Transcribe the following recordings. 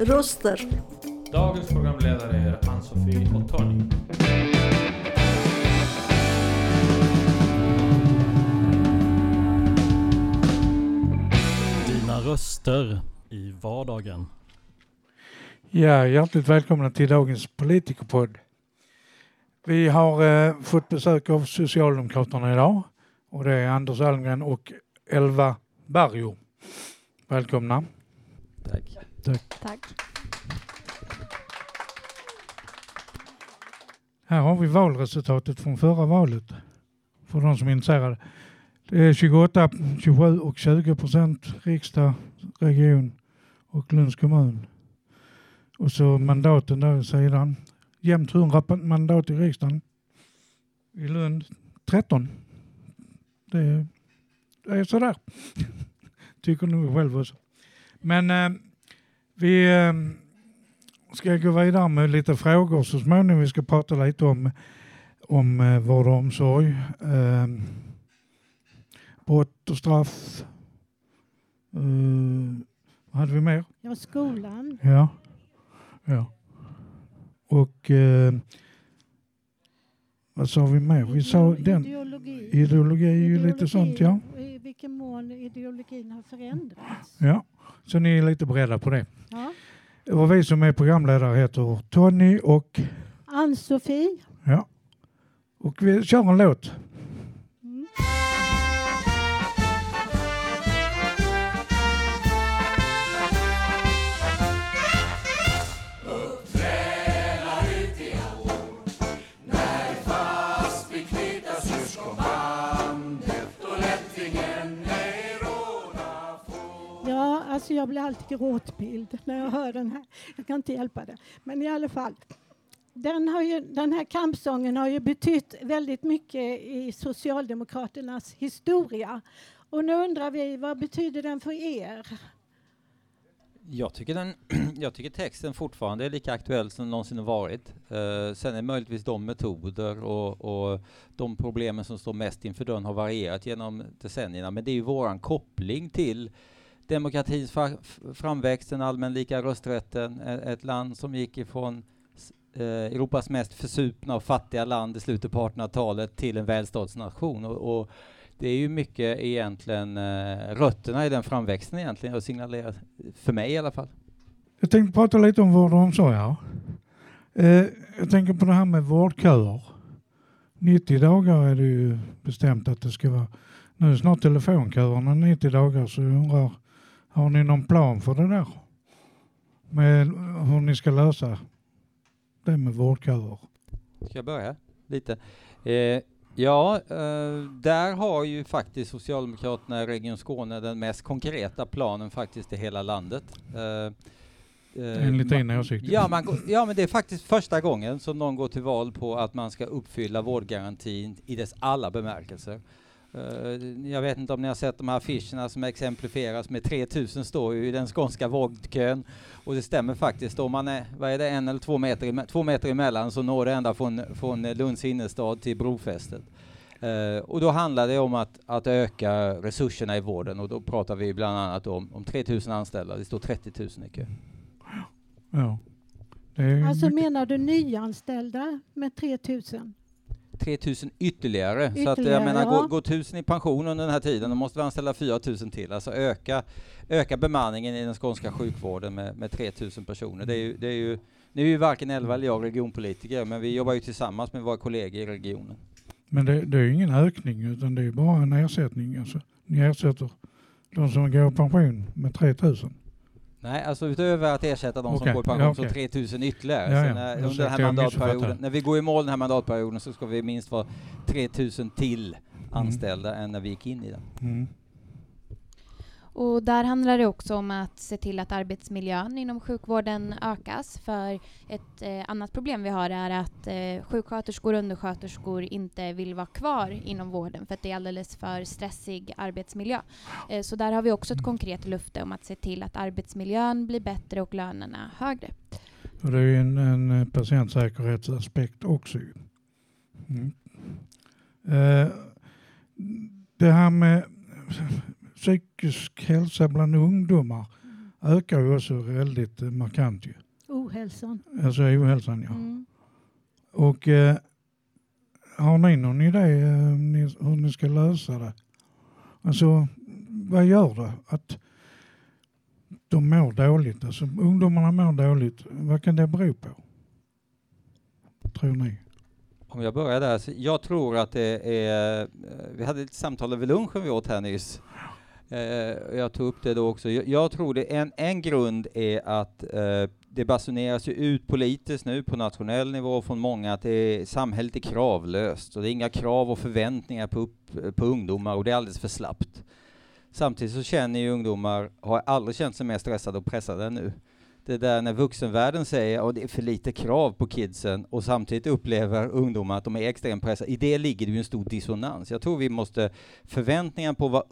Röster. Dagens programledare är Ann-Sofie och Tony. Dina röster i vardagen. Ja, hjärtligt välkomna till dagens Politico-podd. Vi har fått besök av Socialdemokraterna idag. Och det är Anders Almgren och Elva Bergo. Välkomna. Tack. Tack. Här har vi valresultatet från förra valet. För de som är intresserade. Det är 28, 27 och 20% riksdag, region och Lunds kommun. Och så mandaten där sedan. Jämt 100 mandat i riksdagen. I Lund 13. Det är sådär. Tycker nog själv också. Men vi ska gå vidare med lite frågor så småningom. Vi ska prata lite om vård och omsorg. Brott och straff. Vad hade vi mer? Ja, skolan. Ja. Och vad sa vi mer? Vi sa den. Ideologi är ju lite sånt, ja. I vilken mån ideologin har förändrats. Ja. Så ni är lite beredda på det. Ja. Och vi som är programledare heter Tony och Ann-Sofie. Ja. Och vi kör en låt. Mm. Alltså jag blir alltid gråtbild när jag hör den här. Jag kan inte hjälpa det. Men i alla fall. Den här kampsången har ju betytt väldigt mycket i Socialdemokraternas historia. Och nu undrar vi, vad betyder den för er? Jag tycker texten fortfarande är lika aktuell som någonsin har varit. Sen är möjligtvis de metoder och de problemen som står mest inför dörren har varierat genom decennierna. Men det är ju våran koppling till demokratins framväxt, den allmän lika rösträtten, ett land som gick ifrån Europas mest försupna och fattiga land i slutet på 1800-talet till en välståndsnation. Och det är ju mycket egentligen rötterna i den framväxten egentligen och signalerar för mig i alla fall. Jag tänkte prata lite om vård och omsorg här. Jag tänker på det här med vårdköer. 90 dagar är det ju bestämt att det ska vara. Nu är snart telefonköerna 90 dagar så jag undrar, har ni någon plan för det där? Med hur ni ska lösa det med vårdköer? Ska jag börja lite? Där har ju faktiskt Socialdemokraterna i Region Skåne den mest konkreta planen faktiskt i hela landet. Enligt dina åsikter. Ja, men det är faktiskt första gången som någon går till val på att man ska uppfylla vårdgarantin i dess alla bemärkelser. Jag vet inte om ni har sett de här affischerna som exemplifieras med 3000 står ju i den skånska vårdkön och det stämmer faktiskt. Om man är, vad är det, 2 meter emellan så når det ända från Lunds innestad till Brofästet. Och då handlar det om att öka resurserna i vården och då pratar vi bland annat om 3000 anställda. Det står 30 000 i kö. Ja. Alltså menar du nyanställda med 3000? 3000 ytterligare. Så att jag menar, ja. Går 1000 i pension under den här tiden, då måste vi anställa 4000 till. Alltså öka bemanningen i den skånska sjukvården med 3000 personer. Det är ju, nu är ju varken Elva eller jag regionpolitiker, men vi jobbar ju tillsammans med våra kollegor i regionen. Men det är ju ingen ökning, utan det är bara en ersättning. Alltså, ni ersätter de som går i pension med 3000. Nej, alltså utöver att ersätta de som går i pension så 3000 ytterligare. Sen under den här mandatperioden, när vi går i mål den här mandatperioden så ska vi minst vara 3000 till anställda än när vi gick in i den. Mm. Och där handlar det också om att se till att arbetsmiljön inom sjukvården ökas. För ett annat problem vi har är att sjuksköterskor och undersköterskor inte vill vara kvar inom vården för att det är alldeles för stressig arbetsmiljö. Så där har vi också ett konkret löfte om att se till att arbetsmiljön blir bättre och lönerna högre. Och det är ju en patientsäkerhetsaspekt också. Mm. Det här med psykisk hälsa bland ungdomar ökar ju också väldigt markant. Ohälsan. Alltså ohälsan, ja. Mm. Och har ni någon idé hur ni ska lösa det? Alltså, vad gör det? Att de mår dåligt. Alltså, ungdomarna mår dåligt. Vad kan det bero på? Tror ni? Om jag börjar där, så jag tror att det är... Vi hade ett samtal över lunchen vi åt här nyss. Jag tog upp det då också. Jag tror det en grund är att det basuneras ju ut politiskt nu på nationell nivå från många att samhället är kravlöst. Och det är inga krav och förväntningar på ungdomar och det är alldeles för slappt. Samtidigt så känner ju ungdomar, har aldrig känt sig mer stressade och pressade än nu. Det där när vuxenvärlden säger att det är för lite krav på kidsen och samtidigt upplever ungdomar att de är extremt pressade. I det ligger det ju en stor dissonans. Jag tror vi måste, förväntningen på att vara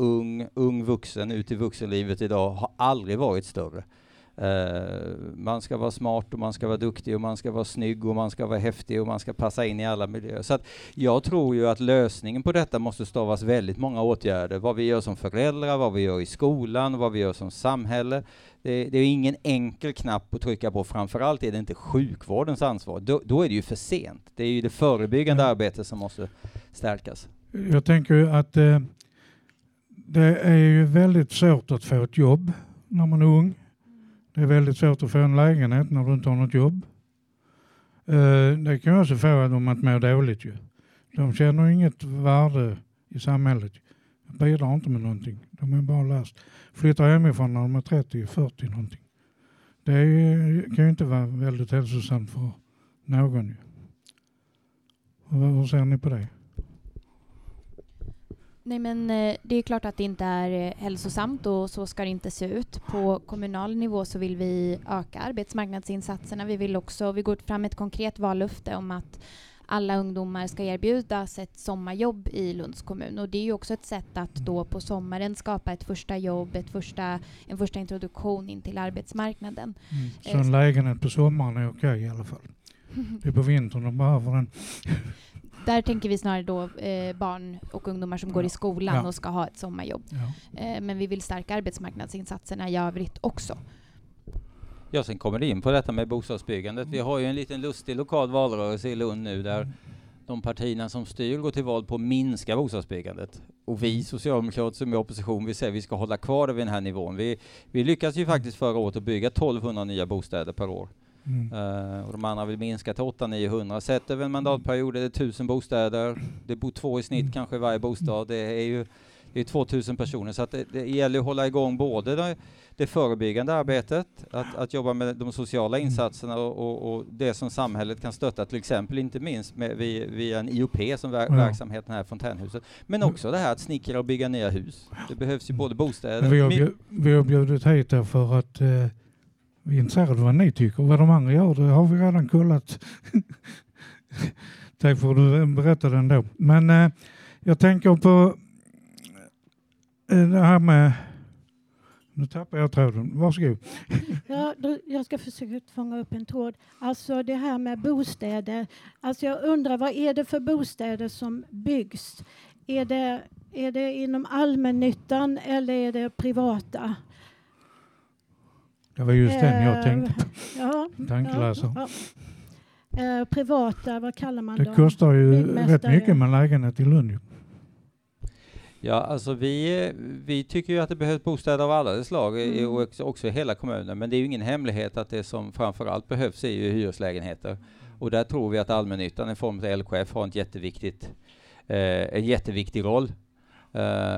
ung vuxen ute i vuxenlivet idag har aldrig varit större. Man ska vara smart och man ska vara duktig och man ska vara snygg och man ska vara häftig och man ska passa in i alla miljöer. Så att jag tror ju att lösningen på detta måste stavas väldigt många åtgärder. Vad vi gör som föräldrar, vad vi gör i skolan, vad vi gör som samhälle. Det är ingen enkel knapp att trycka på. Framförallt är det inte sjukvårdens ansvar. Då är det ju för sent. Det är ju det förebyggande arbetet som måste stärkas. Jag tänker ju att det är ju väldigt svårt att få ett jobb när man är ung. Det är väldigt svårt att få en lägenhet när du inte har något jobb. Det kan också få dem att må dåligt. De känner inget värde i samhället. De bidrar inte med någonting. De är bara last. Flyttar hemifrån när de är 30-40 någonting. Det kan ju inte vara väldigt hälsosamt för någon. Hur ser ni på det? Nej, men det är klart att det inte är hälsosamt och så ska det inte se ut. På kommunal nivå så vill vi öka arbetsmarknadsinsatserna. Vi går fram med ett konkret vallöfte om att alla ungdomar ska erbjudas ett sommarjobb i Lunds kommun. Och det är ju också ett sätt att då på sommaren skapa ett första jobb, en första introduktion in till arbetsmarknaden. Mm. Så en lägenhet på sommaren är okej i alla fall. Det är på vintern och behöver den. Där tänker vi snarare då barn och ungdomar som går i skolan och ska ha ett sommarjobb. Ja. Men vi vill stärka arbetsmarknadsinsatserna i övrigt också. Ja, sen kommer det in på detta med bostadsbyggandet. Vi har ju en liten lustig lokal valrörelse i Lund nu där de partierna som styr går till val på att minska bostadsbyggandet. Och vi socialdemokrater som är i opposition, vi säger att vi ska hålla kvar det vid den här nivån. Vi lyckas ju faktiskt förra året att bygga 1200 nya bostäder per år. Mm. Och de andra vill minska till 800-900. Sett över en mandatperiod är det 1000 bostäder. Det bor 2 i snitt kanske i varje bostad. Det är 2000 personer. Så att det gäller att hålla igång både det förebyggande arbetet, att jobba med de sociala insatserna och det som samhället kan stötta, till exempel inte minst via en IOP som verksamheten här i Fontänhuset. Men också det här att snickra och bygga nya hus. Det behövs ju både bostäder. Vi har bjudit hit där för att vi är intresserade vad ni tycker. Vad de andra gör, det har vi redan kollat. Tack för att du berättade ändå. Men jag tänker på det här med... Nu tappar jag tråden. Varsågod. Jag ska försöka fånga upp en tråd. Alltså det här med bostäder. Alltså jag undrar, vad är det för bostäder som byggs? Är det inom allmännyttan eller är det privata? Det var just den jag tänkte på. Privata, vad kallar man det dem? Det kostar ju rätt mycket med lägenhet i Lund. Ja, alltså vi tycker ju att det behövs bostäder av alla slag och också i hela kommunen. Men det är ju ingen hemlighet att det som framförallt behövs är ju hyreslägenheter. Och där tror vi att allmännyttan i form av LKF har en jätteviktig roll.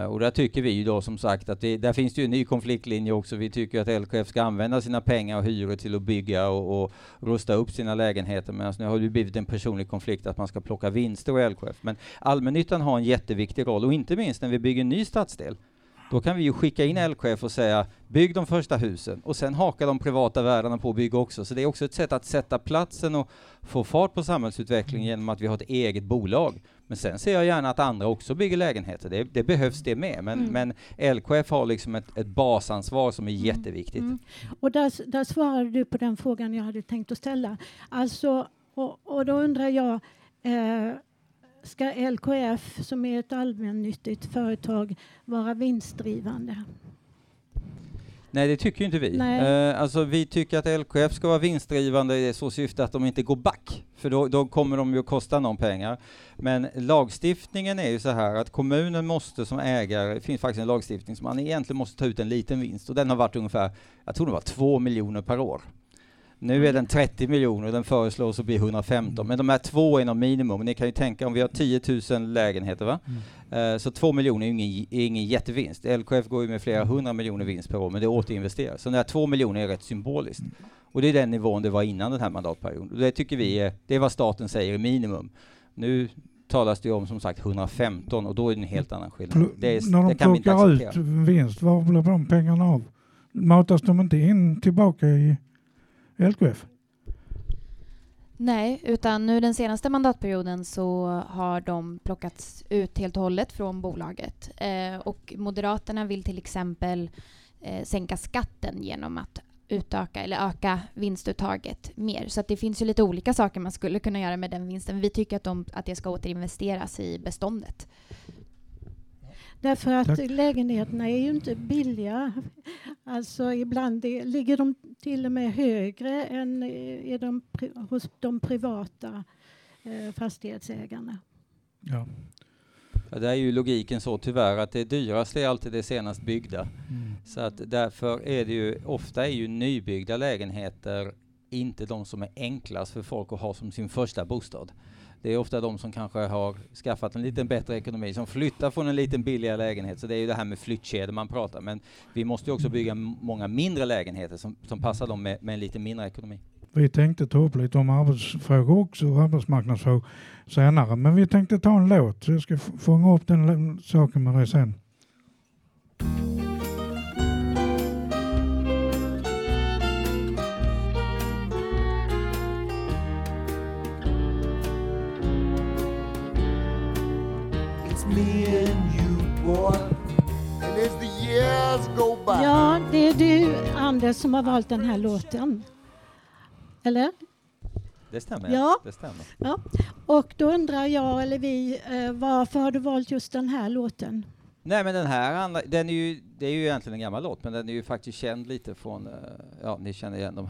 Och där tycker vi ju då som sagt att där finns det ju en ny konfliktlinje också. Vi tycker att LKF ska använda sina pengar och hyror till att bygga och rusta upp sina lägenheter. Men alltså nu har det blivit en personlig konflikt att man ska plocka vinster och LKF. Men allmännyttan har en jätteviktig roll och inte minst när vi bygger en ny stadsdel. Då kan vi ju skicka in LKF och säga bygg de första husen och sen haka de privata värdarna på att bygga också. Så det är också ett sätt att sätta platsen och få fart på samhällsutvecklingen genom att vi har ett eget bolag. Men sen ser jag gärna att andra också bygger lägenheter. Det behövs det med. Men LKF har liksom ett basansvar som är jätteviktigt. Mm. Och där svarade du på den frågan jag hade tänkt att ställa. Alltså, och då undrar jag... Ska LKF, som är ett allmännyttigt företag, vara vinstdrivande? Nej, det tycker ju inte vi. Alltså, vi tycker att LKF ska vara vinstdrivande i så syfte att de inte går back. För då kommer de ju att kosta någon pengar. Men lagstiftningen är ju så här att kommunen måste som ägare, det finns faktiskt en lagstiftning som man egentligen måste ta ut en liten vinst. Och den har varit ungefär, jag tror det var $2 miljoner per år. Nu är den 30 miljoner och den föreslås att bli 115. Men de här 2 är någon minimum. Ni kan ju tänka om vi har 10 000 lägenheter, va? Så 2 miljoner är ingen jättevinst. LKF går ju med flera 100 miljoner vinst per år, men det återinvesteras. Så de här 2 miljoner är rätt symboliskt. Och det är den nivån det var innan den här mandatperioden. Och det tycker vi är, det är vad staten säger är minimum. Nu talas det om som sagt 115 och då är det en helt annan skillnad. När de kan vi inte acceptera. Ut vinst, var blir de pengarna av? Matas de inte in tillbaka i LKF? Nej, utan nu den senaste mandatperioden så har de plockats ut helt och hållet från bolaget. Och Moderaterna vill till exempel sänka skatten genom att utöka eller öka vinstuttaget mer. Så att det finns ju lite olika saker man skulle kunna göra med den vinsten. Vi tycker att det ska återinvesteras i beståndet. Därför att lägenheterna är ju inte billiga. Alltså ibland ligger de till och med högre än hos de privata fastighetsägarna. Ja. Ja, det är ju logiken så tyvärr att det dyraste är alltid det senast byggda. Mm. Så att därför är det ju ofta nybyggda lägenheter inte de som är enklast för folk att ha som sin första bostad. Det är ofta de som kanske har skaffat en liten bättre ekonomi som flyttar från en liten billigare lägenhet. Så det är ju det här med flyttkedjor man pratar. Men vi måste ju också bygga många mindre lägenheter som passar dem med en lite mindre ekonomi. Vi tänkte ta upp lite om arbetsfrågor också och arbetsmarknadsfrågor senare. Men vi tänkte ta en låt så jag ska fånga upp den saken med dig sen. Ja, det är du, Anders, som har valt den här låten. Eller? Det stämmer. Ja. Det stämmer. Ja. Och då undrar jag, eller vi, varför har du valt just den här låten? Nej, men den här, det är ju egentligen en gammal låt, men den är ju faktiskt känd lite från, ja, ni känner igen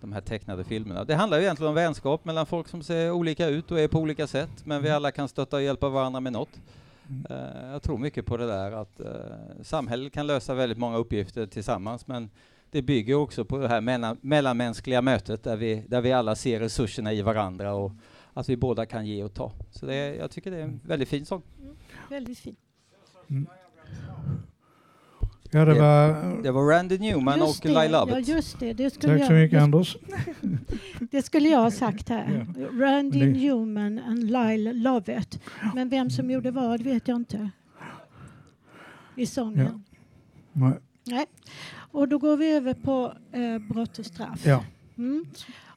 de här tecknade filmerna. Det handlar ju egentligen om vänskap mellan folk som ser olika ut och är på olika sätt, men vi alla kan stötta och hjälpa varandra med något. Jag tror mycket på det där att samhället kan lösa väldigt många uppgifter tillsammans, men det bygger också på det här mellanmänskliga mötet där vi alla ser resurserna i varandra och att vi båda kan ge och ta. Så jag tycker det är en väldigt fin sång. Mm. Väldigt fin. Mm. Ja, det var Randy Newman just och Lyle Lovett. Ja, just det. Tack så mycket, Anders. Det skulle jag ha sagt här. Ja. Randy Newman and Lyle Lovett. Men vem som gjorde vad vet jag inte. I sången. Ja. Nej. Och då går vi över på brott och straff. Ja. Mm.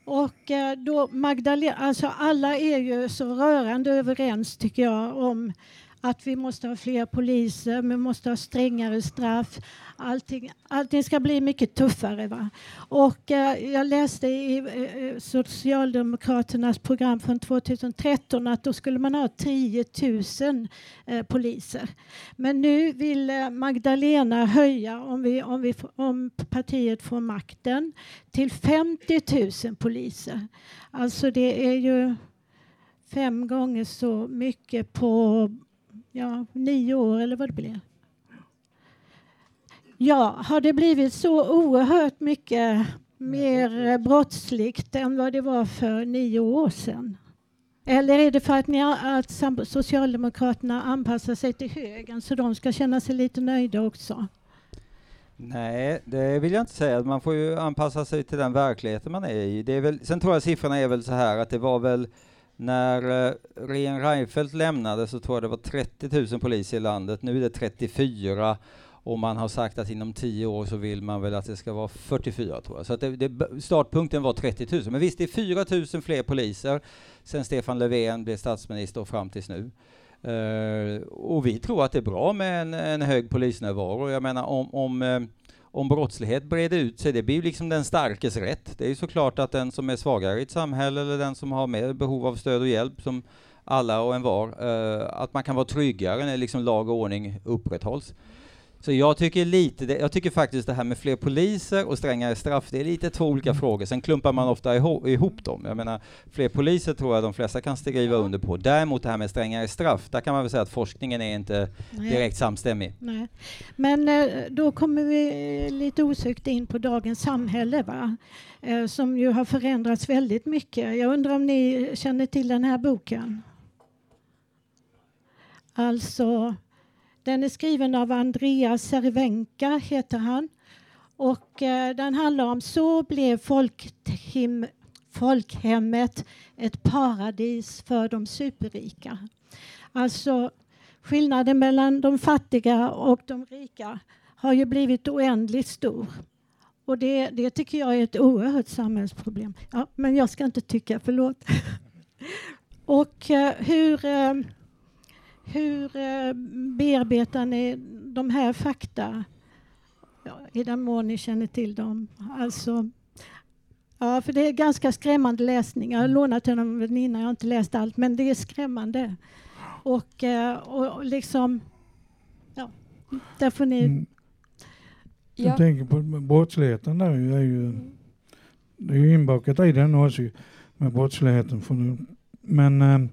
Och då Magdalena, alltså alla är ju så rörande överens tycker jag om att vi måste ha fler poliser, vi måste ha strängare straff. Allting ska bli mycket tuffare. Va? Och jag läste i Socialdemokraternas program från 2013 att då skulle man ha 10 000 poliser. Men nu vill Magdalena höja, om partiet får makten, till 50 000 poliser. Alltså det är ju 5 gånger så mycket på... Ja, 9 år eller vad det blir. Ja, har det blivit så oerhört mycket mer brottsligt än vad det var för 9 år sedan? Eller är det för att Socialdemokraterna anpassar sig till högern så de ska känna sig lite nöjda också? Nej, det vill jag inte säga. Man får ju anpassa sig till den verkligheten man är i. Det är väl, sen tror jag siffrorna är väl så här att det var väl... När regeringen Reinfeldt lämnade så tror jag det var 30 000 poliser i landet. Nu är det 34 Och man har sagt att inom 10 år så vill man väl att det ska vara 44, tror jag. Så att startpunkten var 30 000. Men visst, det är 4 000 fler poliser sen Stefan Löfven blev statsminister och fram tills nu. Och vi tror att det är bra med en hög polisnärvaro. Jag menar, om brottslighet breder ut sig, det blir liksom den starkes rätt. Det är ju såklart att den som är svagare i ett samhälle eller den som har mer behov av stöd och hjälp, som alla och en var, att man kan vara tryggare när liksom lag och ordning upprätthålls. Så jag tycker faktiskt det här med fler poliser och strängare straff, det är lite två olika frågor. Sen klumpar man ofta ihop dem. Jag menar, fler poliser tror jag de flesta kan skriva under på. Däremot det här med strängare straff, där kan man väl säga att forskningen är inte direkt samstämmig. Nej. Men då kommer vi lite osökt in på dagens samhälle, va? Som ju har förändrats väldigt mycket. Jag undrar om ni känner till den här boken? Alltså... Den är skriven av Andreas Cervenka, heter han. Och den handlar om så blev folkhemmet ett paradis för de superrika. Alltså skillnaden mellan de fattiga och de rika har ju blivit oändligt stor. Och det tycker jag är ett oerhört samhällsproblem. Ja, men jag ska inte tycka, förlåt. Och hur bearbetar ni de här fakta? Ja, i den mån ni känner till dem. Alltså, ja, för det är ganska skrämmande läsning. Jag har lånat den av en väninna, jag har inte läst allt. Men det är skrämmande. Och liksom... Ja, där får ni... Jag tänker på brottsligheten där. Det är ju inbakat i den också, med brottsligheten. Men...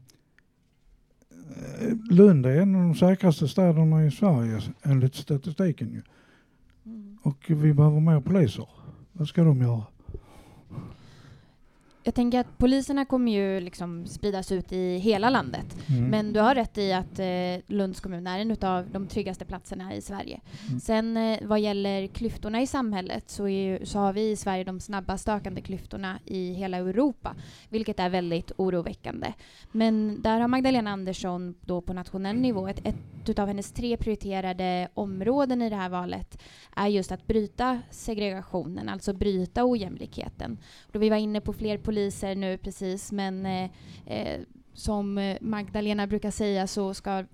Lund är en av de säkraste städerna i Sverige enligt statistiken ju. Och vi behöver mer poliser. Vad ska de göra? Jag tänker att poliserna kommer ju liksom spridas ut i hela landet. Mm. Men du har rätt i att Lunds kommun är en utav de tryggaste platserna i Sverige. Mm. Sen vad gäller klyftorna i samhället så har vi i Sverige de snabbast ökande klyftorna i hela Europa. Vilket är väldigt oroväckande. Men där har Magdalena Andersson då på nationell nivå ett utav hennes 3 prioriterade områden i det här valet är just att bryta segregationen. Alltså bryta ojämlikheten. Då vi var inne på fler poliser nu precis, men som Magdalena brukar säga så ska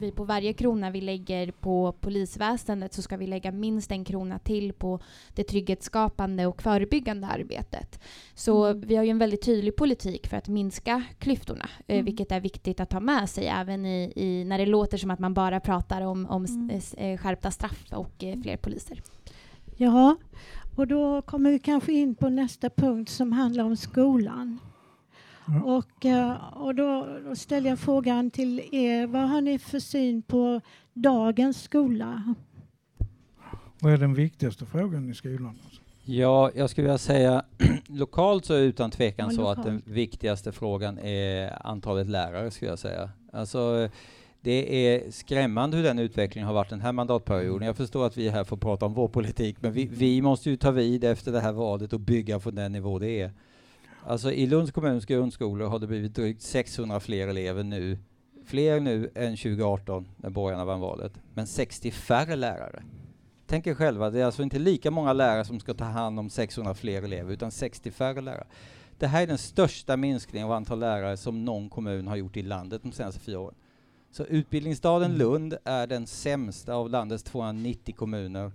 vi på varje krona vi lägger på polisväsendet så ska vi lägga minst en krona till på det trygghetsskapande och förebyggande arbetet. Så vi har ju en väldigt tydlig politik för att minska klyftorna, vilket är viktigt att ta med sig även i när det låter som att man bara pratar om skärpta straff och fler poliser. Ja, och då kommer vi kanske in på nästa punkt som handlar om skolan. Mm. Och då ställer jag frågan till er. Vad har ni för syn på dagens skola? Vad är den viktigaste frågan i skolan? Ja, jag skulle vilja säga lokalt så är utan tvekan så att den viktigaste frågan är antalet lärare, skulle jag säga. Alltså... Det är skrämmande hur den utvecklingen har varit den här mandatperioden. Jag förstår att vi här får prata om vår politik, men vi måste ju ta vid efter det här valet och bygga från den nivå det är. Alltså i Lunds kommuns grundskolor har det blivit drygt 600 fler elever nu. Fler nu än 2018 när borgarna vann valet. Men 60 färre lärare. Tänk er själva, det är alltså inte lika många lärare som ska ta hand om 600 fler elever utan 60 färre lärare. Det här är den största minskningen av antal lärare som någon kommun har gjort i landet de senaste 4 åren. Så utbildningsstaden Lund är den sämsta av landets 290 kommuner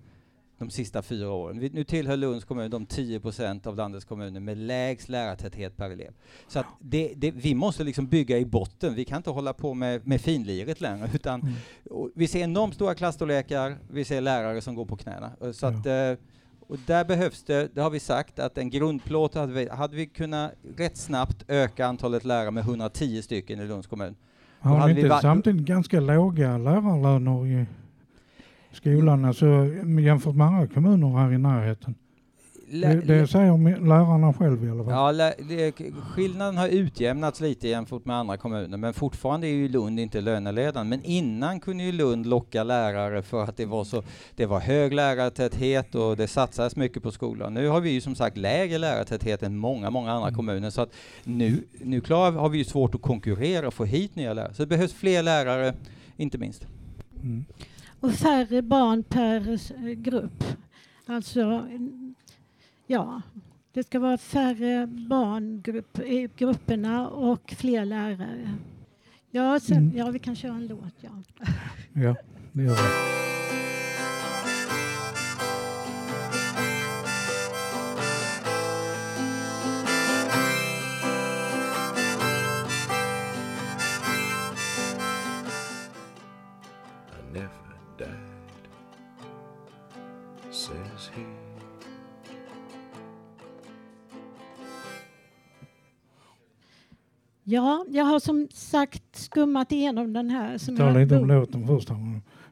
de sista 4 åren. Nu tillhör Lunds kommun de 10% av landets kommuner med lägst lärartäthet per elev. Så att vi måste liksom bygga i botten. Vi kan inte hålla på med finliret längre. Utan, vi ser enormt stora klassstorlekar. Vi ser lärare som går på knäna. Så att, och där behövs det, det har vi sagt, att en grundplåt hade vi kunnat rätt snabbt öka antalet lärare med 110 stycken i Lunds kommun. Har ni inte samtidigt ganska låga lärarlöner i skolan alltså, jämfört med andra kommuner här i närheten? Det säger lärarna själv i alla fall. Ja, skillnaden har utjämnats lite jämfört med andra kommuner, men fortfarande är ju Lund inte löneledande. Men innan kunde ju Lund locka lärare för att det var hög lärartäthet och det satsades mycket på skolan. Nu har vi ju som sagt lägre lärartäthet än många andra kommuner, så att nu har vi ju svårt att konkurrera och få hit nya lärare. Så det behövs fler lärare, inte minst. Mm. och färre barn per grupp. Alltså, ja, det ska vara färre barngrupp i grupperna och fler lärare. Ja, sen, ja, vi kan köra en låt, ja. Ja, det gör vi. Ja, jag har som sagt skummat igenom den här. Som tala inte om låten först.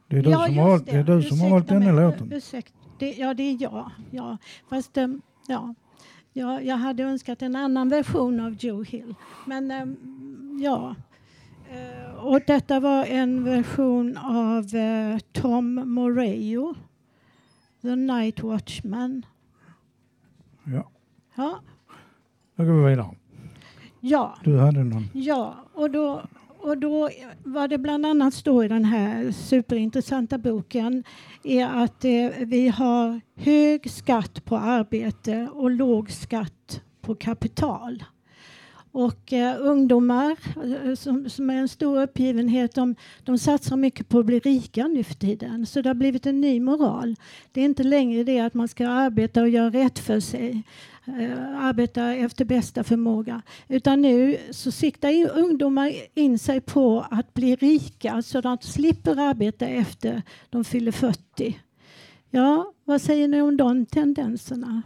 Det är du som har hållit den här låten. Det är jag. Ja. Fast jag hade önskat en annan version av Joe Hill. Men ja. Och detta var en version av Tom Morello, The Night Watchman. Ja. Ja. Då går vi vidare. Ja. Du hade någon. Ja, och då var det bland annat står i den här superintressanta boken är att vi har hög skatt på arbete och låg skatt på kapital. Och ungdomar som är en stor uppgivenhet, de satsar mycket på att bli rika nu för tiden. Så det har blivit en ny moral. Det är inte längre det att man ska arbeta och göra rätt för sig. Arbeta efter bästa förmåga. Utan nu så siktar ungdomar in sig på att bli rika så de slipper arbeta efter de fyller 40. Ja, vad säger ni om de tendenserna?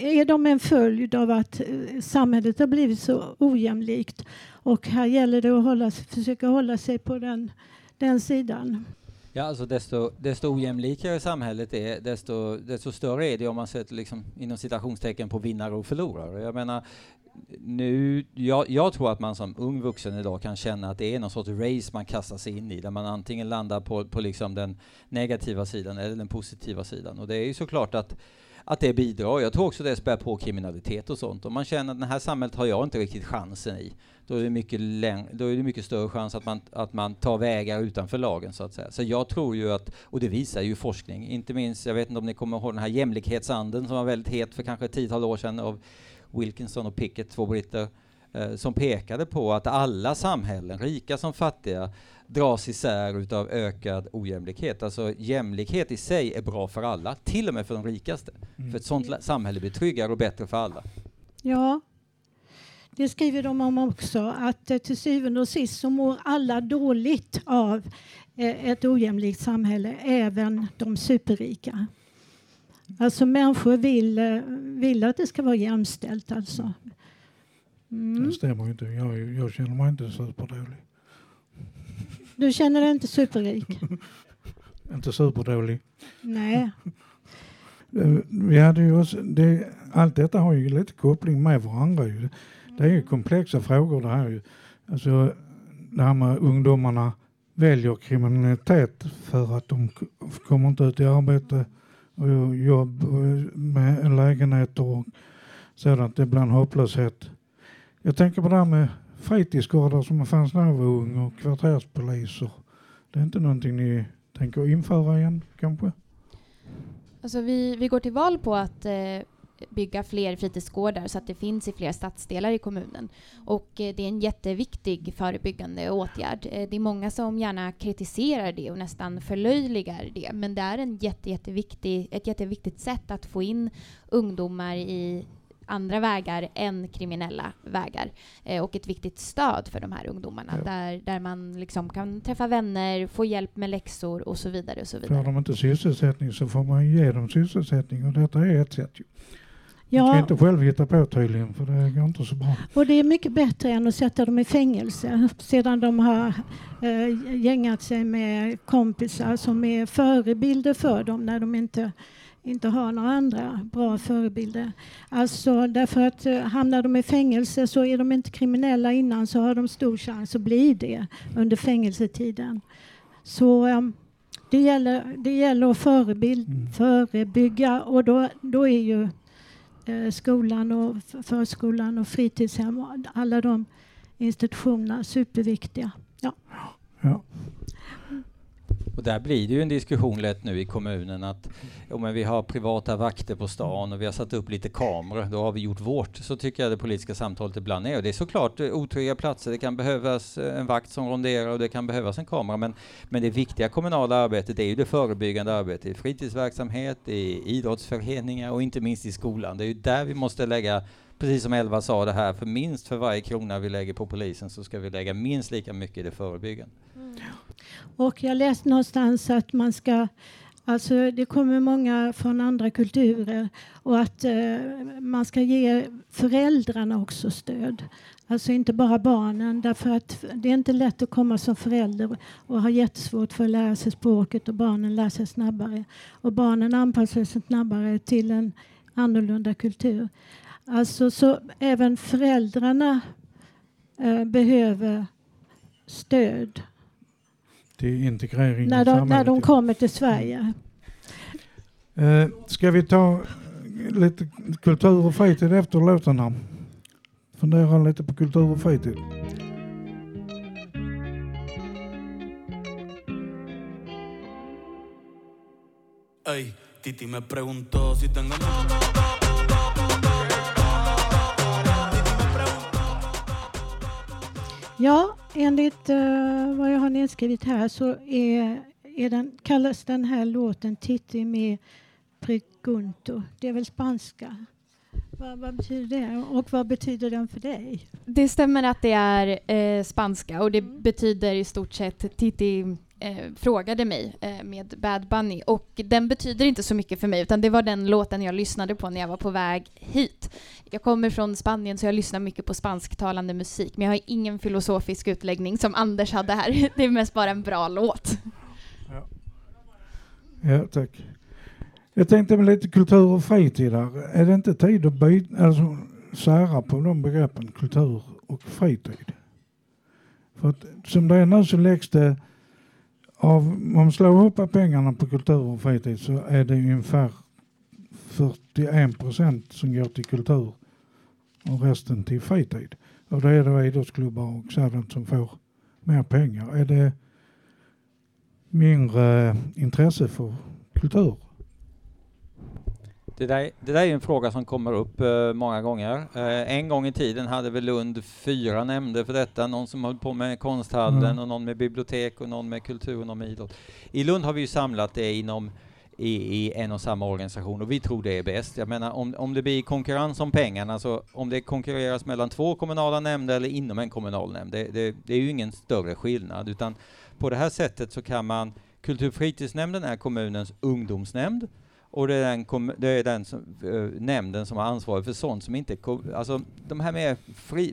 Är de en följd av att samhället har blivit så ojämlikt? Och här gäller det att försöka hålla sig på den sidan. Ja, alltså desto ojämlikare samhället är, desto större är det om man sätter liksom, inom citationstecken på vinnare och förlorare. Jag menar, jag tror att man som ung vuxen idag kan känna att det är någon sorts race man kastar sig in i. Där man antingen landar på liksom den negativa sidan eller den positiva sidan. Och det är ju såklart att det bidrar. Jag tror också det spär på kriminalitet och sånt. Om man känner att det här samhället har jag inte riktigt chansen i, då är det mycket större chans att man tar vägar utanför lagen så att säga. Så jag tror ju att, och det visar ju forskning, inte minst, jag vet inte om ni kommer ihåg den här jämlikhetsanden som var väldigt het för kanske 10-12 år sedan av Wilkinson och Pickett, två britter, som pekade på att alla samhällen, rika som fattiga, dras isär utav ökad ojämlikhet. Alltså jämlikhet i sig är bra för alla, till och med för de rikaste. Mm. För ett sånt samhälle blir tryggare och bättre för alla. Ja, det skriver de om också, att till syvende och sist så mår alla dåligt av ett ojämlikt samhälle, även de superrika. Alltså människor vill att det ska vara jämställt alltså. Mm. Det stämmer inte. Jag känner mig inte superdålig. Du känner dig inte superrik? Inte superdålig. Nej. Vi hade ju också, allt detta har ju lite koppling med varandra. Det är ju komplexa frågor det här. Alltså, det här med ungdomarna väljer kriminalitet för att de kommer inte ut i arbete och jobb med en lägenhet och sådant. Det är bland hopplöshet. Jag tänker på det här med fritidsgårdar som fanns när jag var ung och kvarterspoliser. Det är inte någonting ni tänker införa igen kanske? Alltså vi går till val på att bygga fler fritidsgårdar så att det finns i fler stadsdelar i kommunen. Och det är en jätteviktig förebyggande åtgärd. Det är många som gärna kritiserar det och nästan förlöjligar det. Men det är ett jätteviktigt sätt att få in ungdomar i andra vägar än kriminella vägar och ett viktigt stöd för de här ungdomarna där man liksom kan träffa vänner, få hjälp med läxor och så vidare och så vidare. Får de inte sysselsättning så får man ge dem sysselsättning och detta är ett sätt ju. Man kan inte själv hitta på tydligen för det går inte så bra. Och det är mycket bättre än att sätta dem i fängelse sedan de har gängat sig med kompisar som är förebilder för dem när de inte har några andra bra förebilder. Alltså därför att hamnar de i fängelse så är de inte kriminella innan så har de stor chans att bli det under fängelsetiden. Så det gäller att förebygga och då är ju skolan och förskolan och fritidshem och alla de institutionerna superviktiga. Ja. Och där blir det ju en diskussion lätt nu i kommunen att om vi har privata vakter på stan och vi har satt upp lite kameror, då har vi gjort vårt. Så tycker jag det politiska samtalet ibland är. Och det är såklart otrygga platser. Det kan behövas en vakt som ronderar och det kan behövas en kamera. Men det viktiga kommunala arbetet är ju det förebyggande arbetet i fritidsverksamhet, i idrottsföreningar och inte minst i skolan. Det är ju där vi måste lägga, precis som Elva sa det här, för minst för varje krona vi lägger på polisen så ska vi lägga minst lika mycket i det förebyggande. Och jag läste någonstans att man ska, alltså det kommer många från andra kulturer och att man ska ge föräldrarna också stöd. Alltså inte bara barnen, därför att det är inte lätt att komma som förälder och ha jättesvårt för att lära sig språket, och barnen lär sig snabbare. Och barnen anpassar sig snabbare till en annorlunda kultur. Alltså så även föräldrarna behöver stöd. Det är integrering när de kommer till Sverige. Ska vi ta lite kultur och fritid efter låtarna? Fundera lite på kultur och fritid. Hey, Titi me preguntó si tengo Ja, enligt vad jag har nedskrivit här så kallas den här låten Titti me pregunto. Det är väl spanska. Vad betyder det? Och vad betyder den för dig? Det stämmer att det är spanska och det betyder i stort sett Titti frågade mig med Bad Bunny, och den betyder inte så mycket för mig utan det var den låten jag lyssnade på när jag var på väg hit. Jag kommer från Spanien så jag lyssnar mycket på spansktalande musik, men jag har ingen filosofisk utläggning som Anders hade här. Det är mest bara en bra låt. Ja, tack. Jag tänkte med lite kultur och fritid här. Är det inte tid att sära på de begreppen kultur och fritid? För att som det är nu så läggs det om man slår upp pengarna på kultur och fritid så är det ungefär 41% som går till kultur och resten till fritid. Och det är det idrottsklubbar och sådant som får mer pengar. Är det mindre intresse för kultur? Det där är en fråga som kommer upp många gånger. En gång i tiden hade väl Lund 4 nämnder för detta. Någon som höll på med konsthallen och någon med bibliotek och någon med kultur och någon med idrott. I Lund har vi ju samlat det inom i en och samma organisation och vi tror det är bäst. Jag menar om det blir konkurrens om pengarna, så om det konkurreras mellan 2 kommunala nämnder eller inom en kommunal nämnd, det är ju ingen större skillnad, utan på det här sättet så kan man, kulturfritidsnämnden är kommunens ungdomsnämnd. Och det är nämnden som har ansvarig för sånt som inte... Alltså de här med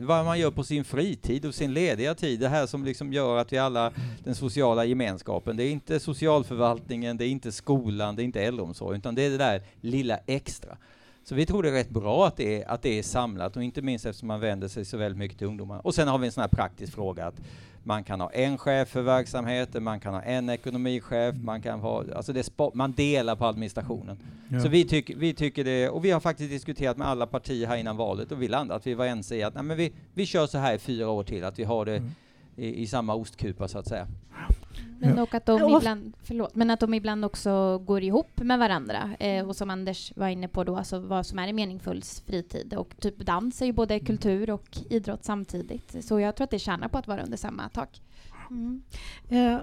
vad man gör på sin fritid och sin lediga tid. Det här som liksom gör att vi alla... Den sociala gemenskapen. Det är inte socialförvaltningen, det är inte skolan, det är inte äldreomsorg. Utan det är det där lilla extra. Så vi tror det är rätt bra att det är samlat. Och inte minst eftersom man vänder sig så väldigt mycket till ungdomar. Och sen har vi en sån här praktisk fråga att... Man kan ha en chef för verksamheten, man kan ha en ekonomichef, man kan ha, alltså man delar på administrationen. Ja. Så vi tycker det, och vi har faktiskt diskuterat med alla partier här innan valet och vi landade att vi var ense i att nej, men vi kör så här i 4 år till, att vi har det i samma ostkupa så att säga. Men dock att de ibland, också går ihop med varandra. Och som Anders var inne på då, alltså vad som är en meningsfull fritid. Och typ dans är ju både kultur och idrott samtidigt. Så jag tror att det tjänar på att vara under samma tak. Mm.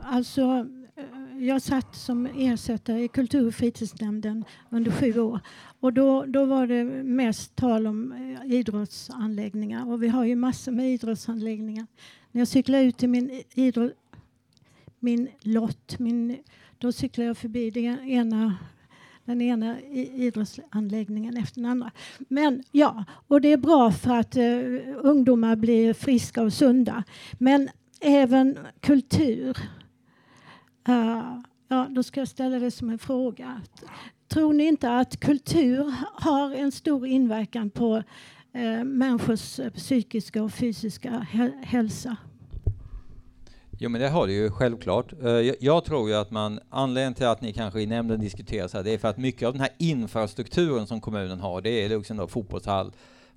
Alltså jag satt som ersättare i kultur- och fritidsnämnden under 7 år. Och då var det mest tal om idrottsanläggningar. Och vi har ju massor med idrottsanläggningar. När jag cyklar ut till då cyklar jag förbi den ena idrottsanläggningen efter den andra. Men ja, och det är bra för att ungdomar blir friska och sunda. Men även kultur. Då ska jag ställa det som en fråga. Tror ni inte att kultur har en stor inverkan på människors psykiska och fysiska hälsa? Jo, men det har det ju självklart. Jag tror ju att anledningen till att ni kanske i nämnden diskuterar så här, det är för att mycket av den här infrastrukturen som kommunen har, det är liksom då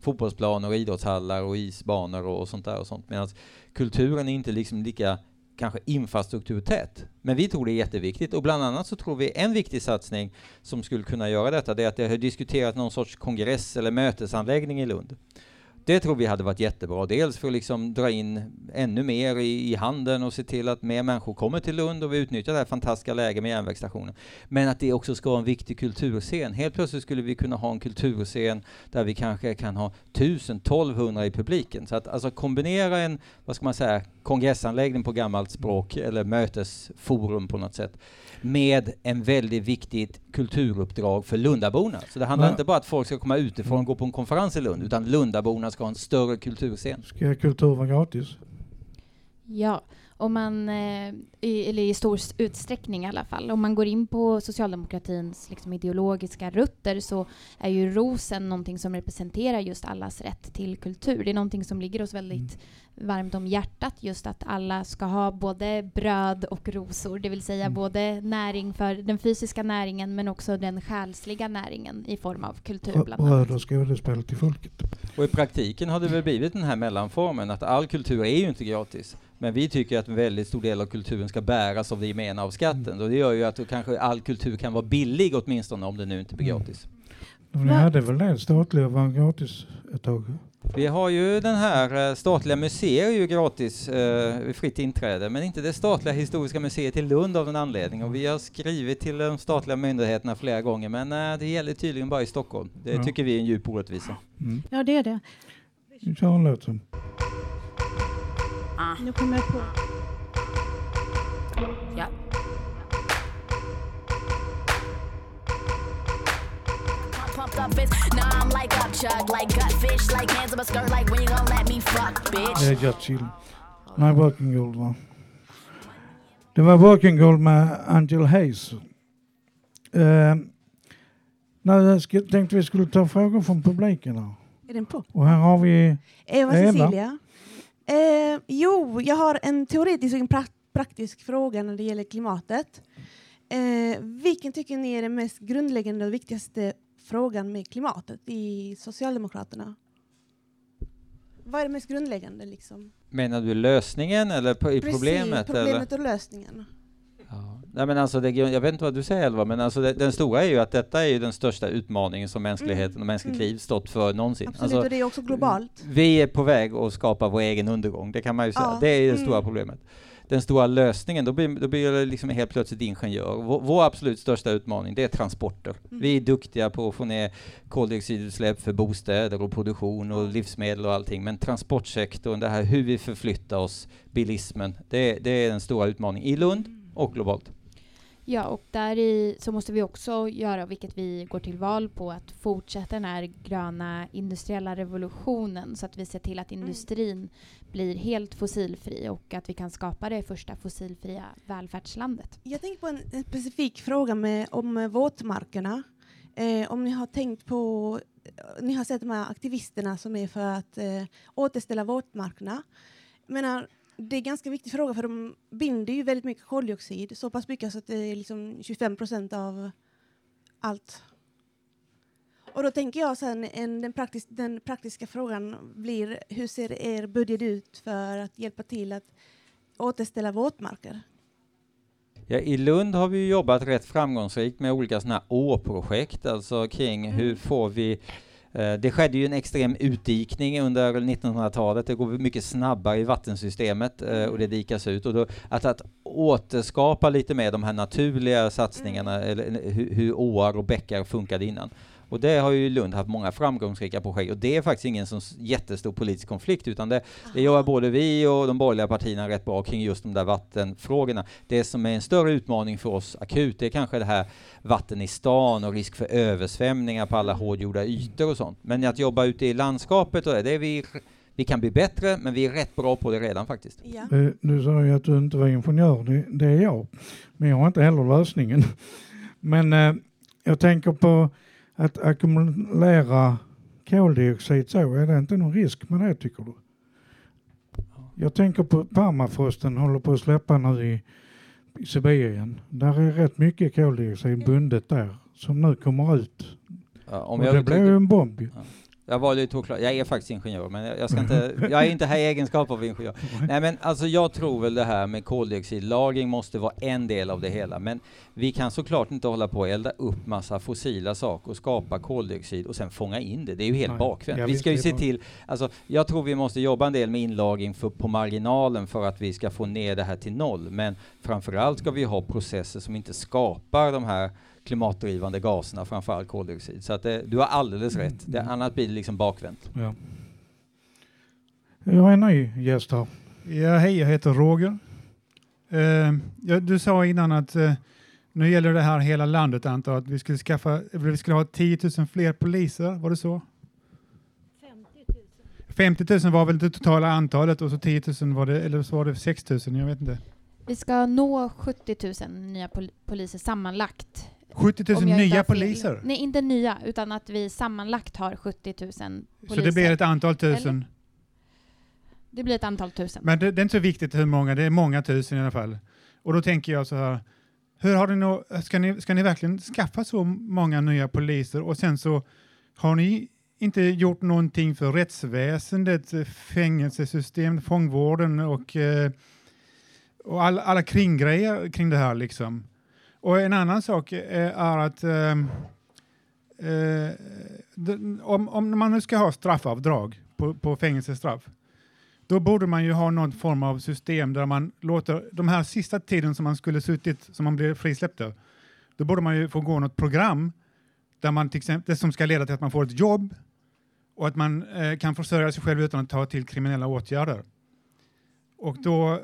fotbollsplaner och idrottshallar och isbanor och sånt där och sånt. Medan kulturen är inte liksom lika kanske infrastrukturtätt. Men vi tror det är jätteviktigt, och bland annat så tror vi en viktig satsning som skulle kunna göra detta, det är att jag har diskuterat någon sorts kongress- eller mötesanläggning i Lund. Det tror vi hade varit jättebra, dels för att liksom dra in ännu mer i handeln och se till att mer människor kommer till Lund och vi utnyttjar det här fantastiska läget med järnvägsstationen. Men att det också ska vara en viktig kulturscen. Helt plötsligt skulle vi kunna ha en kulturscen där vi kanske kan ha 1,000-1,200 i publiken. Så att alltså kombinera en, vad ska man säga, kongressanläggning på gammalt språk eller mötesforum på något sätt med en väldigt viktigt kulturuppdrag för lundaborna. Så det handlar inte bara att folk ska komma utifrån och gå på en konferens i Lund, utan lundaborna ska ha en större kulturscen. Ska kultur vara gratis? Ja, om man, eller i stor utsträckning i alla fall. Om man går in på socialdemokratins liksom ideologiska rötter, så är ju rosen någonting som representerar just allas rätt till kultur. Det är någonting som ligger oss väldigt varmt om hjärtat, just att alla ska ha både bröd och rosor, det vill säga både näring för den fysiska näringen men också den själsliga näringen i form av kultur bland annat. Då ska det spela till folket. Och i praktiken har det väl blivit den här mellanformen att all kultur är ju inte gratis. Men vi tycker att en väldigt stor del av kulturen ska bäras av det gemena av skatten. Och det gör ju att kanske all kultur kan vara billig åtminstone om det nu inte blir gratis. Men ni hade väl den statliga var gratis ett tag? Vi har ju den här statliga museet ju gratis fritt inträde, men inte det statliga historiska museet i Lund av en anledning. Och vi har skrivit till de statliga myndigheterna flera gånger, men det gäller tydligen bara i Stockholm. Det tycker vi är en djup orättvisa. Mm. Ja, det är det. Vi tar en låt sen. Nu kommer jag på. Ja. Det är Jet Chill. Nej, Working Gold va? Det var Working Gold med Angel Hayes. Jag tänkte vi skulle ta frågor från publiken här. Är den på? Och här har vi Eva Cecilia. Jo, jag har en teoretisk och en praktisk fråga när det gäller klimatet. Vilken tycker ni är den mest grundläggande och viktigaste frågan med klimatet i Socialdemokraterna? Vad är det mest grundläggande liksom? Menar du lösningen eller problemet? Precis, problemet eller? Och lösningen. Ja. Nej, men alltså jag vet inte vad du säger Elva, men alltså den stora är ju att detta är ju den största utmaningen som mänskligheten och mänskligt liv stått för någonsin. Absolut, alltså, och det är också globalt. Vi är på väg att skapa vår egen undergång, det kan man ju säga. Ja. Det är det stora problemet. Den stora lösningen, då blir jag liksom helt plötsligt ingenjör. Vår absolut största utmaning, det är transporter. Vi är duktiga på att få ner koldioxidutsläpp för bostäder och produktion och livsmedel och allting. Men transportsektorn, det här hur vi förflyttar oss, bilismen, det är den stora utmaningen i Lund och globalt. Ja, och där i så måste vi också göra, vilket vi går till val på, att fortsätta den här gröna industriella revolutionen så att vi ser till att industrin blir helt fossilfri och att vi kan skapa det första fossilfria välfärdslandet. Jag tänker på en specifik fråga om våtmarkerna. Om ni har tänkt på, ni har sett de här aktivisterna som är för att återställa våtmarkerna. Det är en ganska viktig fråga för de binder ju väldigt mycket koldioxid. Så pass mycket så att det är liksom 25% av allt. Och då tänker jag sen den praktiska frågan blir hur ser er budget ut för att hjälpa till att återställa våtmarker? Ja, i Lund har vi jobbat rätt framgångsrikt med olika sådana här åprojekt. Alltså kring hur får vi... Det skedde ju en extrem utdikning under 1900-talet. Det går mycket snabbare i vattensystemet och det dikas ut. Och då, att återskapa lite mer de här naturliga satsningarna, eller hur åar och bäckar funkade innan. Och det har ju Lund haft många framgångsrika projekt. Och det är faktiskt ingen sån jättestor politisk konflikt, utan det gör både vi och de borgerliga partierna rätt bra kring just de där vattenfrågorna. Det som är en större utmaning för oss akut, det är kanske det här vatten i stan och risk för översvämningar på alla hårdgjorda ytor och sånt. Men att jobba ute i landskapet, och det är vi kan bli bättre, men vi är rätt bra på det redan faktiskt. Ja. Nu sa jag att du inte var ingenjör, det är jag. Men jag har inte heller lösningen. Men jag tänker på att ackumulera koldioxid, så är det inte någon risk med det tycker du? Jag tänker på permafrosten håller på att släppa nu i Sibirien. Där är rätt mycket koldioxid bundet där som nu kommer ut. Ja, och det blir ju en bomb. Ja. Jag var lite oklar. Jag är faktiskt ingenjör, men jag ska inte, jag är inte här i egenskap av ingenjör. Nej, men alltså jag tror väl det här med koldioxidlagring måste vara en del av det hela. Men vi kan såklart inte hålla på och elda upp massa fossila saker och skapa koldioxid och sen fånga in det. Det är ju helt bakvänt. Vi ska ju se till, alltså jag tror vi måste jobba en del med inlagring för, på marginalen för att vi ska få ner det här till noll. Men framförallt ska vi ha processer som inte skapar de här klimatdrivande gaserna, framförallt koldioxid. Så att det, du har alldeles rätt. Det, annars blir det liksom bakvänt. Ja. Jag är en ny gäst här. Ja, hej, jag heter Roger. Du sa innan att nu gäller det här hela landet, antar att vi skulle ha 10 000 fler poliser, var det så? 50 000. 50 000 var väl det totala antalet och så 10 000 var det, eller så var det 6 000, jag vet inte. Vi ska nå 70 000 nya poliser sammanlagt. 70 000 nya poliser? Nej, inte nya, utan att vi sammanlagt har 70 000 poliser. Så det blir ett antal tusen? Eller? Det blir ett antal tusen. Men det är inte så viktigt hur många, det är många tusen i alla fall. Och då tänker jag så här, hur har ska ni verkligen skaffa så många nya poliser? Och sen så har ni inte gjort någonting för rättsväsendet, fängelsesystem, fångvården och alla kringgrejer kring det här liksom. Och en annan sak är att om man nu ska ha straffavdrag på fängelsestraff, då borde man ju ha någon form av system där man låter de här sista tiden som man skulle suttit, som man blir frisläppt, då borde man ju få gå något program där man till exempel, det som ska leda till att man får ett jobb och att man kan försörja sig själv utan att ta till kriminella åtgärder. Och då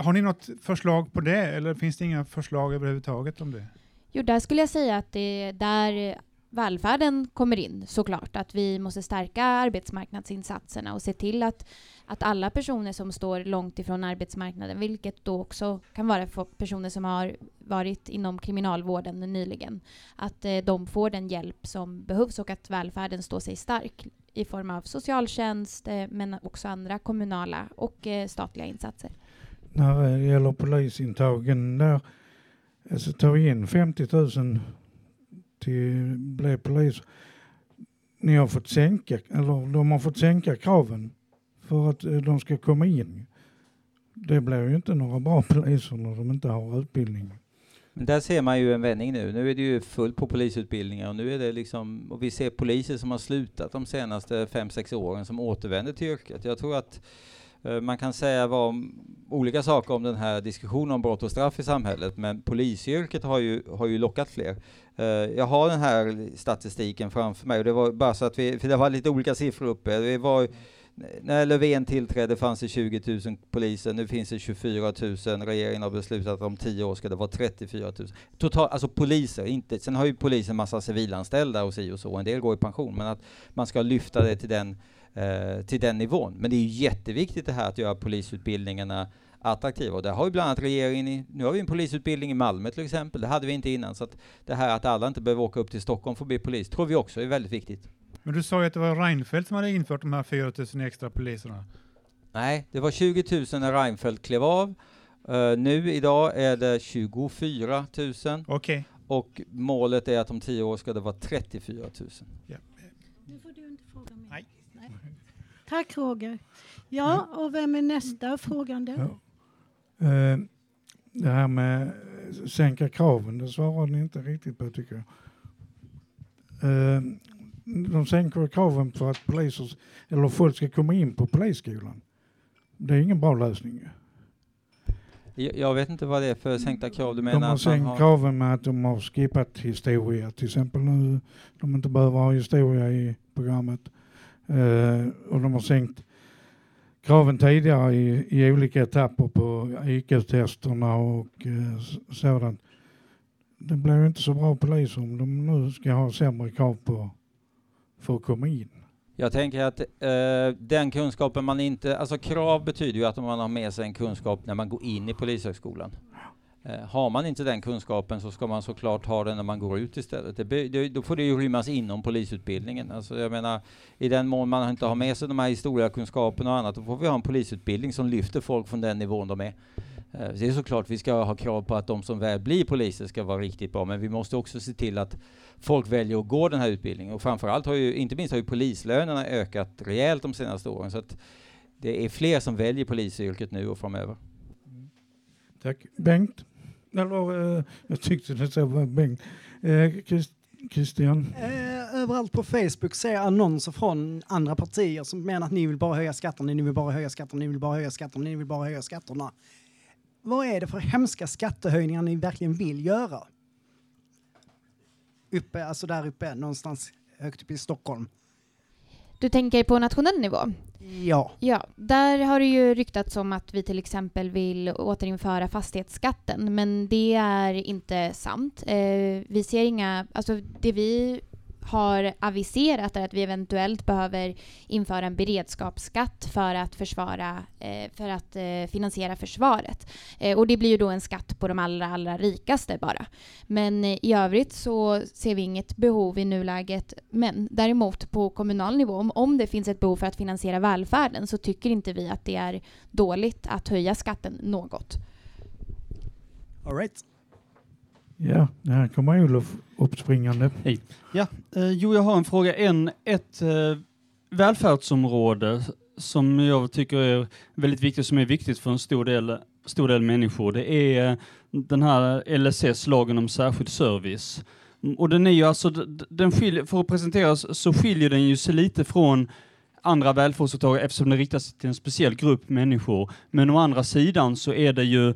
har ni något förslag på det, eller finns det inga förslag överhuvudtaget om det? Jo, där skulle jag säga att det är där välfärden kommer in, såklart. Att vi måste stärka arbetsmarknadsinsatserna och se till att alla personer som står långt ifrån arbetsmarknaden, vilket då också kan vara personer som har varit inom kriminalvården nyligen, att de får den hjälp som behövs och att välfärden står sig stark i form av socialtjänst, men också andra kommunala och statliga insatser. När det gäller polisintagen där, alltså tar vi in 50 000 till blir polis. Ni har fått sänka, eller de har fått sänka kraven för att de ska komma in. Det blir ju inte några bra poliser när de inte har utbildning. Men där ser man ju en vändning nu. Nu är det ju fullt på polisutbildningar och nu är det liksom, och vi ser poliser som har slutat de senaste 5-6 åren som återvänder till yrket. Jag tror att man kan säga olika saker om den här diskussionen om brott och straff i samhället, men polisyrket har ju lockat fler. Jag har den här statistiken framför mig och det var bara så att för det var lite olika siffror uppe. Det var, när Löfven tillträdde fanns det 20 000 poliser, nu finns det 24 000. Regeringen har beslutat att om 10 år ska det vara 34 000. Total, alltså poliser, inte, sen har ju polisen en massa civilanställda och så, en del går i pension, men att man ska lyfta det till den nivån. Men det är ju jätteviktigt det här att göra polisutbildningarna attraktiva. Och där har ju bland annat regeringen, nu har vi en polisutbildning i Malmö till exempel, det hade vi inte innan. Så att det här att alla inte behöver åka upp till Stockholm för att bli polis tror vi också är väldigt viktigt. Men du sa ju att det var Reinfeldt som hade infört de här 4 000 extra poliserna. Nej, det var 20 000 när Reinfeldt klev av. Nu idag är det 24 000. Okej. Och målet är att om 10 år ska det vara 34 000. Ja. Nu får du inte fråga mig. Nej. Tack Roger. Ja, och vem är nästa frågande? Ja. Det här med sänka kraven, det svarar ni inte riktigt på tycker jag. De sänker kraven för att poliser eller folk ska komma in på polisskolan. Det är ingen bra lösning. Jag vet inte vad det är för sänkta krav du menar. De har sänkt kraven med att de har skippat historia. Till exempel nu, de inte behöver ha historia i programmet. Och de har sänkt kraven tidigare i olika etapper på IQ-testerna och sådant. Det blir ju inte så bra poliser om de nu ska ha sämre krav på för att komma in. Jag tänker att den kunskapen man inte, alltså krav betyder ju att man har med sig en kunskap när man går in i polishögskolan. Har man inte den kunskapen så ska man såklart ha den när man går ut istället. Då får det ju rymmas inom polisutbildningen. Alltså jag menar, i den mån man inte har med sig de här historiakunskaperna och annat, då får vi ha en polisutbildning som lyfter folk från den nivån de är. Det är såklart vi ska ha krav på att de som väl blir poliser ska vara riktigt bra, men vi måste också se till att folk väljer att gå den här utbildningen. Och framförallt har ju polislönerna ökat rejält de senaste åren, så att det är fler som väljer polisyrket nu och framöver. Tack. Bengt? Eller, jag tyckte det var Bengt. Christian? Överallt på Facebook ser jag annonser från andra partier som menar att ni vill bara höja skatterna, ni vill bara höja skatterna, ni vill bara höja skatterna, ni vill bara höja skatterna. Vad är det för hemska skattehöjningar ni verkligen vill göra? Uppe, alltså där uppe, någonstans högt upp i Stockholm. Du tänker på nationell nivå? Ja. Ja, där har det ju ryktats om att vi till exempel vill återinföra fastighetsskatten, men det är inte sant. Vi ser inga, alltså det vi har aviserat är att vi eventuellt behöver införa en beredskapsskatt för att finansiera försvaret. Och det blir ju då en skatt på de allra rikaste bara. Men i övrigt så ser vi inget behov i nuläget. Men däremot på kommunal nivå, om det finns ett behov för att finansiera välfärden, så tycker inte vi att det är dåligt att höja skatten något. All right. Ja, här kommer Olof uppspringande. Hej. Ja, jo, jag har en fråga. Ett välfärdsområde som jag tycker är väldigt viktigt, som är viktigt för en stor del människor, det är den här LSS-lagen om särskild service. Och den är ju alltså, den skiljer, för att presenteras så skiljer den ju sig lite från andra välfärdsåtaganden eftersom det riktas till en speciell grupp människor. Men å andra sidan så är det ju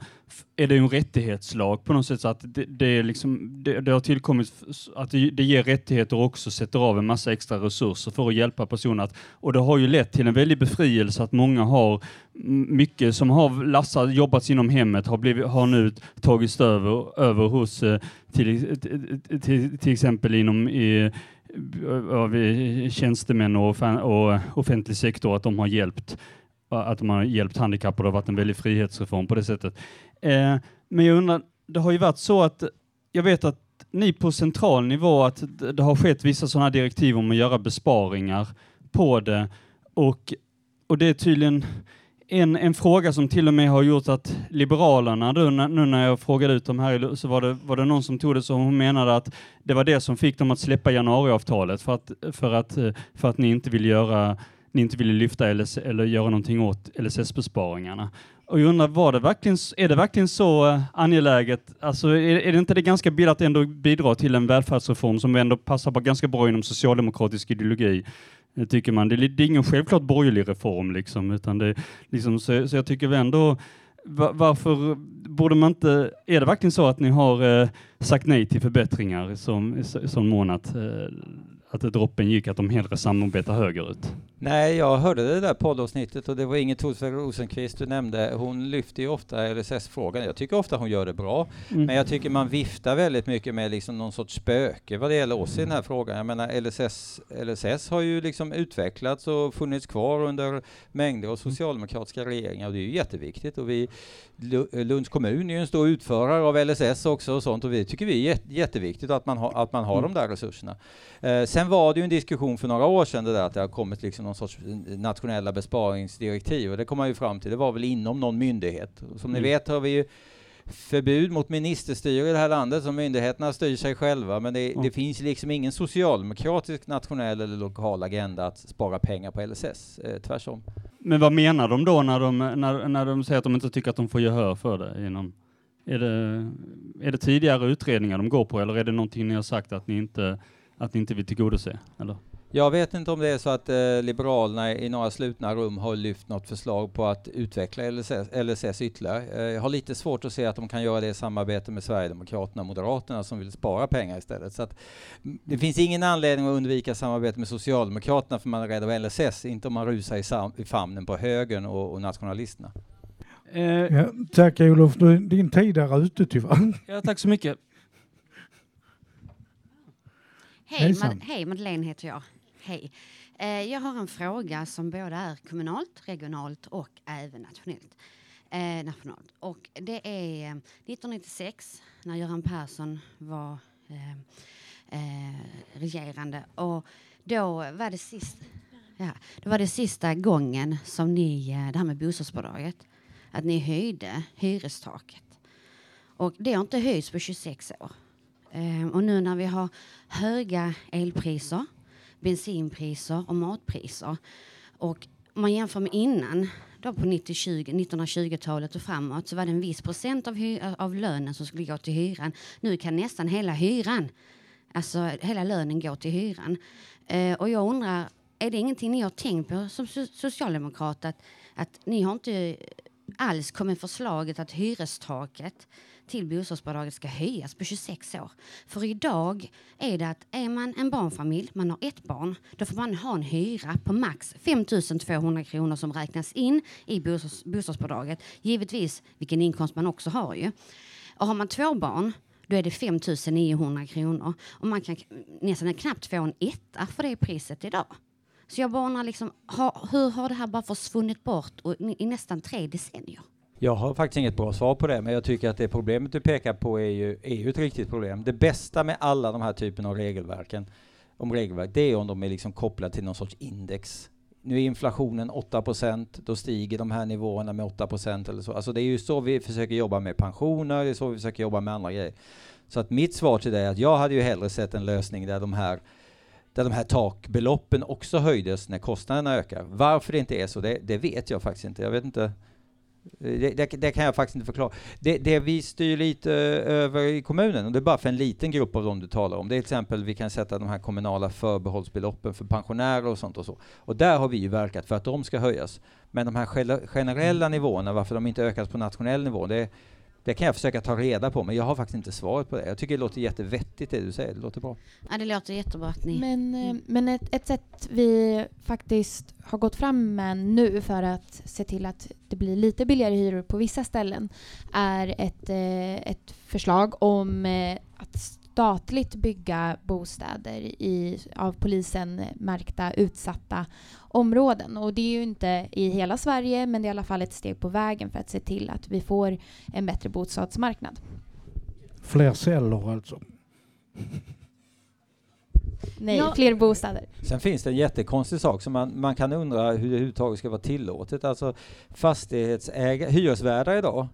en rättighetslag på något sätt, så att det har tillkommit att det ger rättigheter och också sätter av en massa extra resurser för att hjälpa personer. Och det har ju lett till en väldig befrielse att många har mycket som har lassat, jobbats inom hemmet har nu tagits över hos till exempel inom av tjänstemän och offentlig sektor, att de har hjälpt handikappade. Det har varit en väldigt frihetsreform på det sättet. Men jag undrar, det har ju varit så att jag vet att ni på central nivå, att det har skett vissa sådana direktiv om att göra besparingar på det, och det är tydligen en fråga som till och med har gjort att Liberalerna, nu när jag frågade ut dem här, så var det någon som tog det, så hon menade att det var det som fick dem att släppa januariavtalet för att ni inte ville lyfta LSS, eller göra någonting åt LSS-besparingarna. Och jag undrar, är det verkligen så angeläget? Alltså, är det inte det ganska billigt att ändå bidra till en välfärdsreform som ändå passar på ganska bra inom socialdemokratisk ideologi? Det tycker man. Det är ingen självklart borgerlig reform liksom, utan det liksom, så jag tycker ändå, varför borde man inte, är det verkligen så att ni har sagt nej till förbättringar som månad, att droppen gick, att de hellre samarbetar högerut? Nej, jag hörde det där poddavsnittet, och det var inget hos Rosenqvist du nämnde. Hon lyfter ju ofta LSS-frågan. Jag tycker ofta hon gör det bra. Mm. Men jag tycker man viftar väldigt mycket med liksom någon sorts spöke vad det gäller oss i den här frågan. Jag menar, LSS har ju liksom utvecklats och funnits kvar under mängder av socialdemokratiska regeringar, och det är ju jätteviktigt. Och vi, Lunds kommun är ju en stor utförare av LSS också och sånt, och vi tycker vi är jätteviktigt att man har de där resurserna. Sen var det ju en diskussion för några år sedan det där, att det har kommit liksom någon sorts nationella besparingsdirektiv, och det kom man ju fram till. Det var väl inom någon myndighet. Som ni vet har vi ju förbud mot ministerstyre i det här landet, som myndigheterna styr sig själva, men det finns liksom ingen socialdemokratisk nationell eller lokal agenda att spara pengar på LSS, tvärsom. Men vad menar de då när de säger att de inte tycker att de får gehör för det inom? Är det tidigare utredningar de går på, eller är det någonting ni har sagt att ni inte vill tillgodose, eller? Jag vet inte om det är så att Liberalerna i några slutna rum har lyft något förslag på att utveckla LSS ytterligare. Jag har lite svårt att se att de kan göra det i samarbete med Sverigedemokraterna och Moderaterna, som vill spara pengar istället. Så att, det finns ingen anledning att undvika samarbete med Socialdemokraterna för man är rädd av LSS, inte om man rusar i famnen på högern och nationalisterna. Ja, tack Olof, din tid är ute tyvärr. Ja, tack så mycket. Hej, Madeleine heter jag. Hej. Jag har en fråga som både är kommunalt, regionalt och även nationellt. Och det är 1996 när Göran Persson var regerande. Och då var det sista gången som det här med bostadsbidraget att ni höjde hyrestaket. Och det har inte höjts på 26 år. Och nu när vi har höga elpriser, bensinpriser och matpriser. Och om man jämför med innan, då på 1920-talet och framåt, så var det en viss procent av lönen som skulle gå till hyran. Nu kan nästan hela hyran, alltså hela lönen gå till hyran. Och jag undrar, är det ingenting ni har tänkt på som socialdemokrat att ni har inte alls kommit förslaget att hyrestaket till bostadsbidraget ska höjas på 26 år. För idag är det att är man en barnfamilj, man har ett barn, då får man ha en hyra på max 5 200 kronor som räknas in i bostadsbidraget. Givetvis vilken inkomst man också har ju. Och har man två barn, då är det 5 900 kronor. Och man kan nästan knappt få en etta för det priset idag. Så jag bara liksom, hur har det här bara försvunnit bort i nästan 3 decennier? Jag har faktiskt inget bra svar på det, men jag tycker att det problemet du pekar på är ju ett riktigt problem. Det bästa med alla de här typen av regelverk, det är om de är liksom kopplade till någon sorts index. Nu är inflationen 8%, då stiger de här nivåerna med 8% eller så. Alltså det är ju så vi försöker jobba med pensioner, det är så vi försöker jobba med andra grejer. Så att mitt svar till det är att jag hade ju hellre sett en lösning där de här takbeloppen också höjdes när kostnaderna ökar. Varför det inte är så, det vet jag faktiskt inte. Jag vet inte. Det kan jag faktiskt inte förklara. Det vi styr lite över i kommunen, och det är bara för en liten grupp av dem du talar om. Det är till exempel vi kan sätta de här kommunala förbehållsbeloppen för pensionärer och sånt och så. Och där har vi ju verkat för att de ska höjas. Men de här generella nivåerna, varför de inte ökas på nationell nivå, det kan jag försöka ta reda på, men jag har faktiskt inte svaret på det. Jag tycker det låter jättevettigt det du säger. Det låter bra. Ja, det låter jättebra att ni... Men ett sätt vi faktiskt har gått fram med nu för att se till att det blir lite billigare hyror på vissa ställen är ett förslag om att statligt bygga bostäder av polisen märkta utsatta områden. Och det är ju inte i hela Sverige, men det är i alla fall ett steg på vägen för att se till att vi får en bättre bostadsmarknad. Fler celler alltså? Nej, fler bostäder. Sen finns det en jättekonstig sak som man kan undra hur det överhuvudtaget ska vara tillåtet. Alltså hyresvärdar idag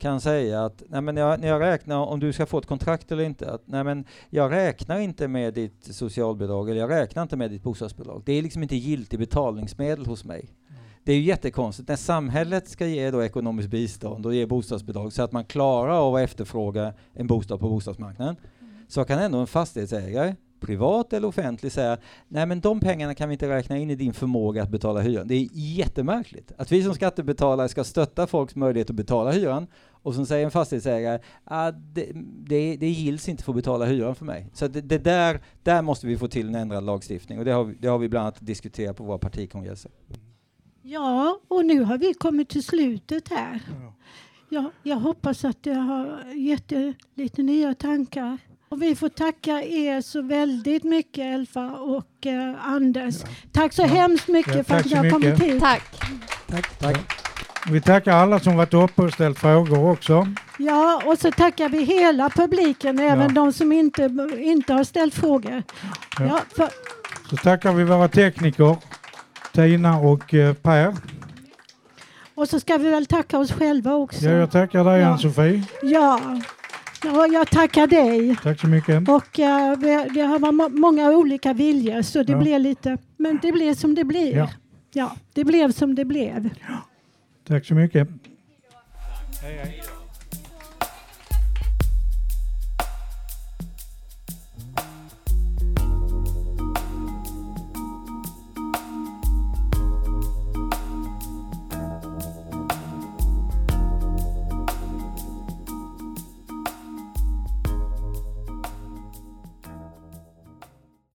kan säga att nej men när jag räknar om du ska få ett kontrakt eller inte, att nej men jag räknar inte med ditt socialbidrag eller jag räknar inte med ditt bostadsbidrag. Det är liksom inte giltigt betalningsmedel hos mig. Mm. Det är ju jättekonstigt när samhället ska ge då ekonomiskt bistånd och ge bostadsbidrag så att man klarar av att efterfråga en bostad på bostadsmarknaden. Mm. Så kan ändå en fastighetsägare, privat eller offentlig, säga nej men de pengarna kan vi inte räkna in i din förmåga att betala hyran. Det är jättemärkligt att vi som skattebetalare ska stötta folks möjlighet att betala hyran. Och som säger en fastighetsägare, det gills inte för att betala hyran för mig. Så det där måste vi få till en ändrad lagstiftning. Och det har vi bland annat diskuterat på våra partikongresser. Ja, och nu har vi kommit till slutet här. Ja, jag hoppas att det har gett lite nya tankar. Och vi får tacka er så väldigt mycket, Elva och Anders. Ja. Tack så hemskt mycket för att ni har kommit hit. Tack. Vi tackar alla som varit uppe och ställt frågor också. Ja, och så tackar vi hela publiken, även de som inte har ställt frågor. Ja, så tackar vi våra tekniker, Tina och Per. Och så ska vi väl tacka oss själva också. Ja, jag tackar dig Ann-Sofie. Ja, jag tackar dig. Tack så mycket. Och det har varit många olika viljor så det blev lite, men det blev som det blev. Ja, det blev som det blev. Tack så mycket. Hej.